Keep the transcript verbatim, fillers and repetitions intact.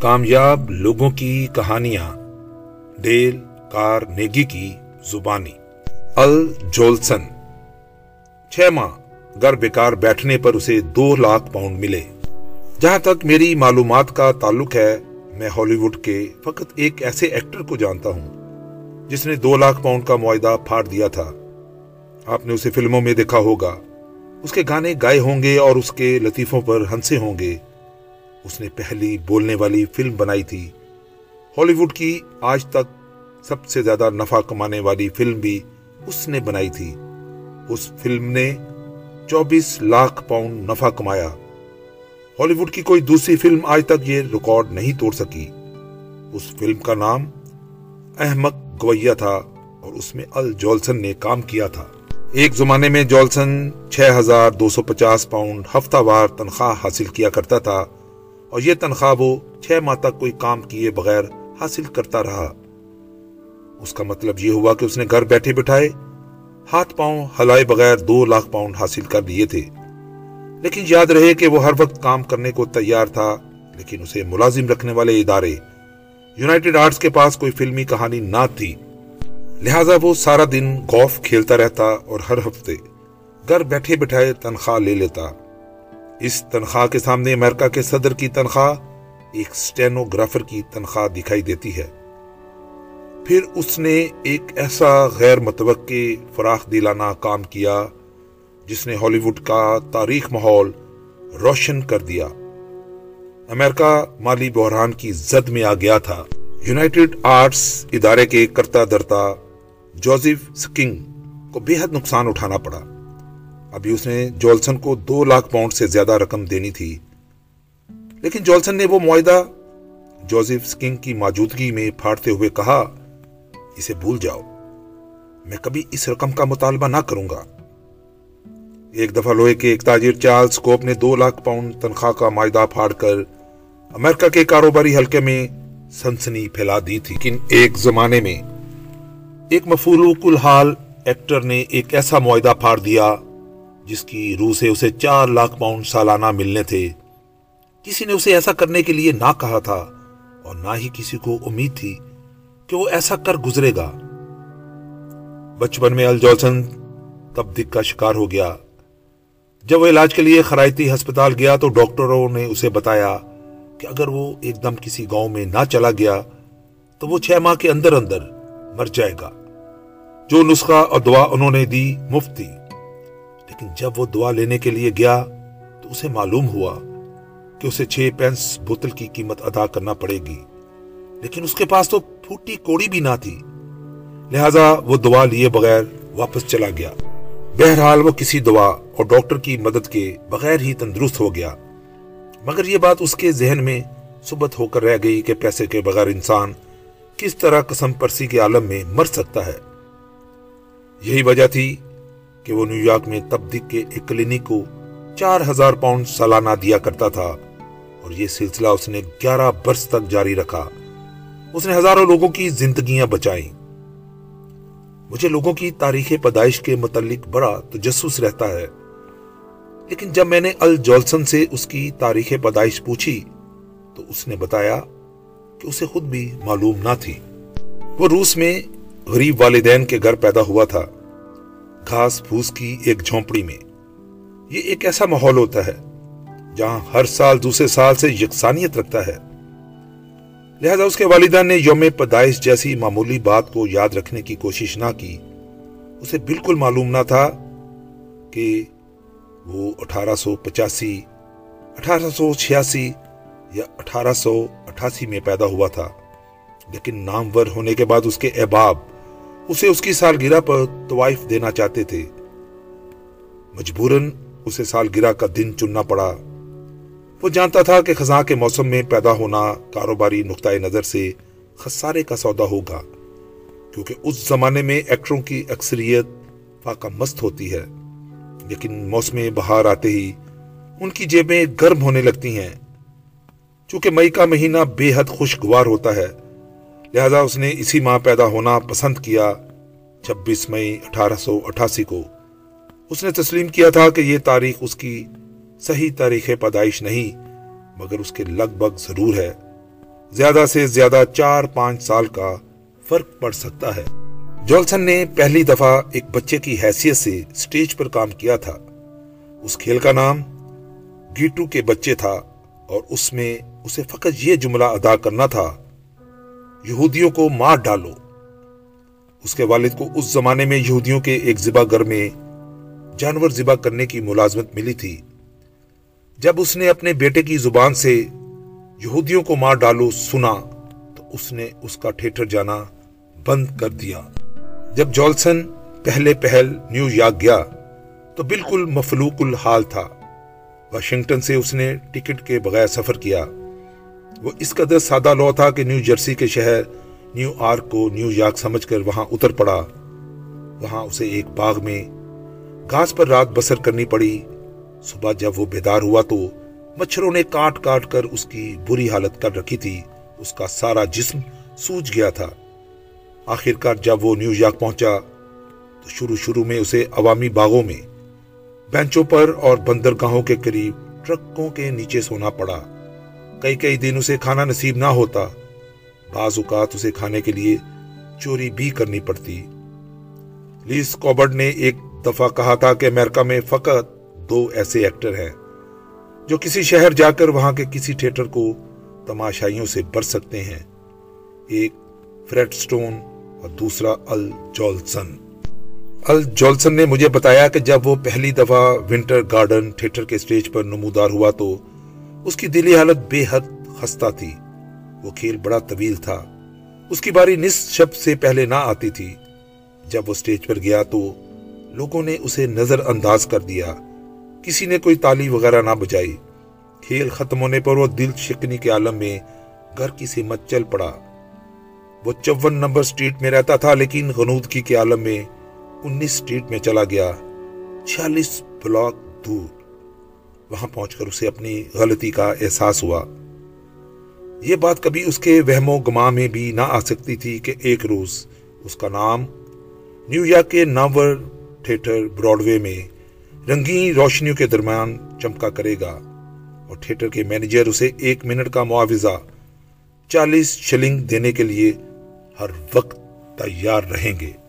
کامیاب لوگوں کی کہانیاں، ڈیل کارنیگی کی زبانی۔ ال جولسن۔ چھ ماہ گھر بیکار بیٹھنے پر اسے دو لاکھ پاؤنڈ ملے۔ جہاں تک میری معلومات کا تعلق ہے، میں ہالی ووڈ کے فقط ایک ایسے ایکٹر کو جانتا ہوں جس نے دو لاکھ پاؤنڈ کا معاہدہ پھاڑ دیا تھا۔ آپ نے اسے فلموں میں دیکھا ہوگا، اس کے گانے گائے ہوں گے اور اس کے لطیفوں پر ہنسے ہوں گے۔ اس نے پہلی بولنے والی فلم بنائی تھی، ہالی ووڈ کی آج تک سب سے زیادہ نفع کمانے والی فلم بھی اس نے بنائی تھی۔ اس فلم نے چوبیس لاکھ پاؤنڈ نفع کمایا۔ ہالی ووڈ کی کوئی دوسری فلم آج تک یہ ریکارڈ نہیں توڑ سکی۔ اس فلم کا نام احمق گویا تھا اور اس میں ال جولسن نے کام کیا تھا۔ ایک زمانے میں جولسن چھ ہزار دو سو پچاس پاؤنڈ ہفتہ وار تنخواہ حاصل کیا کرتا تھا اور یہ تنخواہ وہ چھ ماہ تک کوئی کام کیے بغیر حاصل کرتا رہا۔ اس کا مطلب یہ ہوا کہ اس نے گھر بیٹھے بٹھائے ہاتھ پاؤں ہلائے بغیر دو لاکھ پاؤنڈ حاصل کر لیے تھے۔ لیکن یاد رہے کہ وہ ہر وقت کام کرنے کو تیار تھا، لیکن اسے ملازم رکھنے والے ادارے یونائٹڈ آرٹس کے پاس کوئی فلمی کہانی نہ تھی، لہٰذا وہ سارا دن گولف کھیلتا رہتا اور ہر ہفتے گھر بیٹھے بٹھائے تنخواہ لے لیتا۔ اس تنخواہ کے سامنے امریکہ کے صدر کی تنخواہ ایک سٹینوگرافر کی تنخواہ دکھائی دیتی ہے۔ پھر اس نے ایک ایسا غیر متوقع فراخ دلانہ کام کیا جس نے ہالی ووڈ کا تاریخ ماحول روشن کر دیا۔ امریکہ مالی بحران کی زد میں آ گیا تھا۔ یونائٹڈ آرٹس ادارے کے کرتا درتا جوزف سکنگ کو بے حد نقصان اٹھانا پڑا۔ ابھی اس نے جولسن کو دو لاکھ پاؤنڈ سے زیادہ رقم دینی تھی، لیکن جولسن نے وہ معاہدہ جوزف سکنگ کی موجودگی میں پھاڑتے ہوئے کہا، اسے بھول جاؤ، میں کبھی اس رقم کا مطالبہ نہ کروں گا۔ ایک دفعہ لوہے کے ایک تاجر چارلز کوپ نے دو لاکھ پاؤنڈ تنخواہ کا معاہدہ پھاڑ کر امریکہ کے کاروباری حلقے میں سنسنی پھیلا دی تھی۔ لیکن ایک زمانے میں ایک مفلوک الحال ایکٹر نے ایک ایسا معاہدہ پھاڑ دیا جس کی روح سے اسے چار لاکھ پاؤنڈ سالانہ ملنے تھے۔ کسی نے اسے ایسا کرنے کے لیے نہ کہا تھا اور نہ ہی کسی کو امید تھی کہ وہ ایسا کر گزرے گا۔ بچپن میں ال جولسن تبدیک کا شکار ہو گیا۔ جب وہ علاج کے لیے خرائطی ہسپتال گیا تو ڈاکٹروں نے اسے بتایا کہ اگر وہ ایک دم کسی گاؤں میں نہ چلا گیا تو وہ چھ ماہ کے اندر اندر مر جائے گا۔ جو نسخہ اور دعا انہوں نے دی مفت تھی، لیکن جب وہ دعا لینے کے لیے گیا تو اسے معلوم ہوا کہ اسے چھ پینس بوتل کی قیمت ادا کرنا پڑے گی، لیکن اس کے پاس تو پھوٹی کوڑی بھی نہ تھی، لہذا وہ دعا لیے بغیر واپس چلا گیا۔ بہرحال وہ کسی دوا اور ڈاکٹر کی مدد کے بغیر ہی تندرست ہو گیا، مگر یہ بات اس کے ذہن میں ثبت ہو کر رہ گئی کہ پیسے کے بغیر انسان کس طرح قسم پرسی کے عالم میں مر سکتا ہے۔ یہی وجہ تھی کہ وہ نیو یارک میں تبدیق کے ایک کلینک کو چار ہزار پاؤنڈ سالانہ دیا کرتا تھا اور یہ سلسلہ اس نے گیارہ برس تک جاری رکھا۔ اس نے ہزاروں لوگوں کی زندگیاں بچائیں۔ مجھے لوگوں کی تاریخ پیدائش کے متعلق بڑا تجسس رہتا ہے، لیکن جب میں نے ال جولسن سے اس کی تاریخ پیدائش پوچھی تو اس نے بتایا کہ اسے خود بھی معلوم نہ تھی۔ وہ روس میں غریب والدین کے گھر پیدا ہوا تھا، گھاس پھوس کی ایک جھونپڑی میں۔ یہ ایک ایسا ماحول ہوتا ہے جہاں ہر سال دوسرے سال سے یکسانیت رکھتا ہے، لہذا اس کے والدین نے یوم پیدائش جیسی معمولی بات کو یاد رکھنے کی کوشش نہ کی۔ اسے بالکل معلوم نہ تھا کہ وہ اٹھارہ سو پچاسی اٹھارہ سو چھیاسی یا اٹھارہ سو اٹھاسی میں پیدا ہوا تھا، لیکن نامور ہونے کے بعد اس کے احباب اسے اس کی سالگرہ پر طوائف دینا چاہتے تھے۔ مجبوراً اسے سالگرہ کا دن چننا پڑا۔ وہ جانتا تھا کہ خزاں کے موسم میں پیدا ہونا کاروباری نقطہ نظر سے خسارے کا سودا ہوگا، کیونکہ اس زمانے میں ایکٹروں کی اکثریت فاقہ مست ہوتی ہے، لیکن موسم بہار آتے ہی ان کی جیبیں گرم ہونے لگتی ہیں۔ چونکہ مئی کا مہینہ بے حد خوشگوار ہوتا ہے، لہذا اس نے اسی ماہ پیدا ہونا پسند کیا۔ چھبیس مئی اٹھارہ سو اٹھاسی کو اس نے تسلیم کیا تھا کہ یہ تاریخ اس کی صحیح تاریخ پیدائش نہیں مگر اس کے لگ بھگ ضرور ہے، زیادہ سے زیادہ چار پانچ سال کا فرق پڑ سکتا ہے۔ جولسن نے پہلی دفعہ ایک بچے کی حیثیت سے سٹیج پر کام کیا تھا۔ اس کھیل کا نام گیٹو کے بچے تھا اور اس میں اسے فقط یہ جملہ ادا کرنا تھا، یہودیوں کو مار ڈالو۔ اس کے والد کو اس زمانے میں یہودیوں کے ایک ذبح گھر میں جانور ذبح کرنے کی ملازمت ملی تھی۔ جب اس نے اپنے بیٹے کی زبان سے یہودیوں کو مار ڈالو سنا تو اس نے اس کا تھیٹر جانا بند کر دیا۔ جب جولسن پہلے پہل نیو یارک گیا تو بالکل مفلوق الحال تھا۔ واشنگٹن سے اس نے ٹکٹ کے بغیر سفر کیا۔ وہ اس قدر سادہ لو تھا کہ نیو جرسی کے شہر نیو آرک کو نیو یارک سمجھ کر وہاں اتر پڑا۔ وہاں اسے ایک باغ میں گھاس پر رات بسر کرنی پڑی۔ صبح جب وہ بیدار ہوا تو مچھروں نے کاٹ کاٹ کر اس کی بری حالت کر رکھی تھی۔ اس کا سارا جسم سوج گیا تھا۔ آخرکار جب وہ نیو یارک پہنچا تو شروع شروع میں اسے عوامی باغوں میں بینچوں پر اور بندرگاہوں کے قریب ٹرکوں کے نیچے سونا پڑا۔ کئی کئی دن اسے کھانا نصیب نہ ہوتا، بعض اوقات اسے کھانے کے لیے چوری بھی کرنی پڑتی۔ لیز کوبرڈ نے ایک دفعہ کہا تھا کہ امریکہ میں فقط دو ایسے ایکٹر ہیں جو کسی شہر جا کر وہاں کے کسی تھیٹر کو تماشائیوں سے بر سکتے ہیں، ایک فریڈ سٹون اور دوسرا ال جولسن۔ ال جولسن نے مجھے بتایا کہ جب وہ پہلی دفعہ ونٹر گارڈن تھیٹر کے سٹیج پر نمودار ہوا تو اس کی دلی حالت بے حد خستہ تھی۔ وہ کھیل بڑا طویل تھا، اس کی باری نصف شب سے پہلے نہ آتی تھی۔ جب وہ سٹیج پر گیا تو لوگوں نے اسے نظر انداز کر دیا، کسی نے کوئی تالی وغیرہ نہ بجائی۔ کھیل ختم ہونے پر وہ دل شکنی کے عالم میں گھر کی سمت چل پڑا۔ وہ چون نمبر سٹریٹ میں رہتا تھا لیکن غنودگی کے عالم میں انیس سٹریٹ میں چلا گیا، چھیالیس بلاک دور۔ وہاں پہنچ کر اسے اپنی غلطی کا احساس ہوا۔ یہ بات کبھی اس کے وہم و گمان میں بھی نہ آ سکتی تھی کہ ایک روز اس کا نام نیو یارک کے نامور تھیٹر براڈ وے میں رنگین روشنیوں کے درمیان چمکا کرے گا اور تھیٹر کے مینیجر اسے ایک منٹ کا معاوضہ چالیس شلنگ دینے کے لیے ہر وقت تیار رہیں گے۔